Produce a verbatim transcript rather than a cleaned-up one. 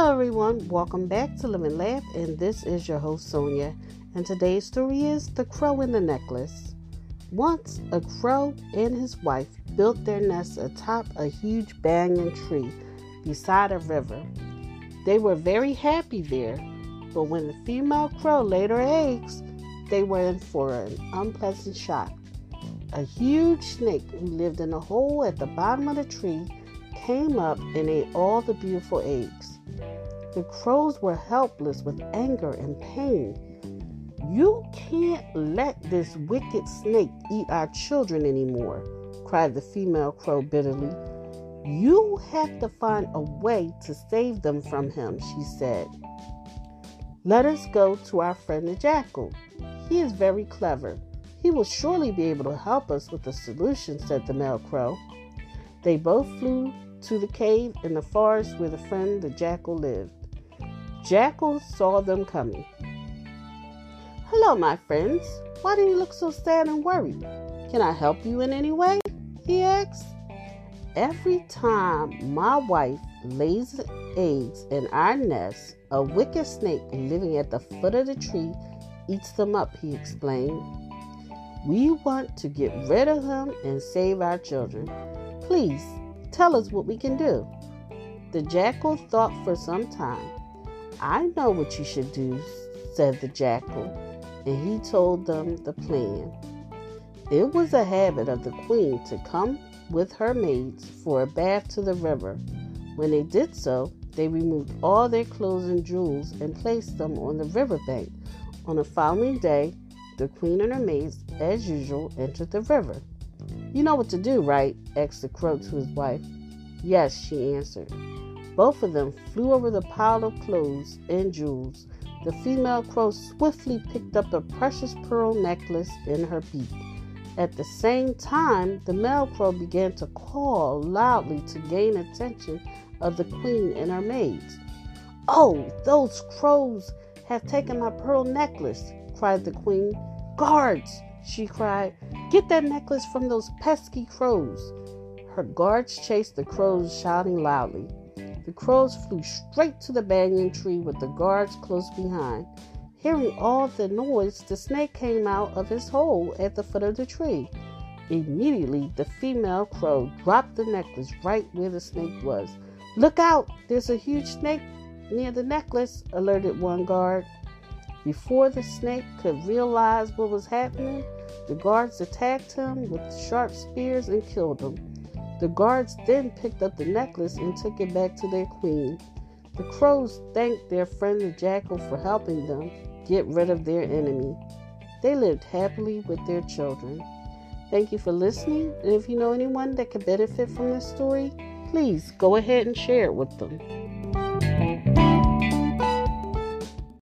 Hello everyone, welcome back to Live and Laugh, and this is your host Sonia, and today's story is The Crow in the Necklace. Once, a crow and his wife built their nest atop a huge banyan tree beside a river. They were very happy there, but when the female crow laid her eggs, they were in for an unpleasant shock. A huge snake who lived in a hole at the bottom of the tree came up and ate all the beautiful eggs. The crows were helpless with anger and pain. "You can't let this wicked snake eat our children anymore," cried the female crow bitterly. "You have to find a way to save them from him," she said. "Let us go to our friend the jackal. He is very clever. He will surely be able to help us with a solution," said the male crow. They both flew to the cave in the forest where the friend the jackal lived. Jackal saw them coming. "Hello, my friends. Why do you look so sad and worried? Can I help you in any way?" he asked. "Every time my wife lays eggs in our nest, a wicked snake living at the foot of the tree eats them up," he explained. "We want to get rid of him and save our children. Please, tell us what we can do." The jackal thought for some time. "I know what you should do," said the jackal, and he told them the plan. It was a habit of the queen to come with her maids for a bath to the river. When they did so, they removed all their clothes and jewels and placed them on the riverbank. On the following day, the queen and her maids, as usual, entered the river. "You know what to do, right?" asked the crow to his wife. "Yes," she answered. Both of them flew over the pile of clothes and jewels. The female crow swiftly picked up the precious pearl necklace in her beak. At the same time, the male crow began to call loudly to gain attention of the queen and her maids. "Oh, those crows have taken my pearl necklace," cried the queen. "Guards!" she cried. "Get that necklace from those pesky crows." Her guards chased the crows, shouting loudly. The crows flew straight to the banyan tree with the guards close behind. Hearing all the noise, the snake came out of his hole at the foot of the tree. Immediately, the female crow dropped the necklace right where the snake was. "Look out! There's a huge snake near the necklace," alerted one guard. Before the snake could realize what was happening, the guards attacked him with sharp spears and killed him. The guards then picked up the necklace and took it back to their queen. The crows thanked their friend the jackal for helping them get rid of their enemy. They lived happily with their children. Thank you for listening, and if you know anyone that could benefit from this story, please go ahead and share it with them.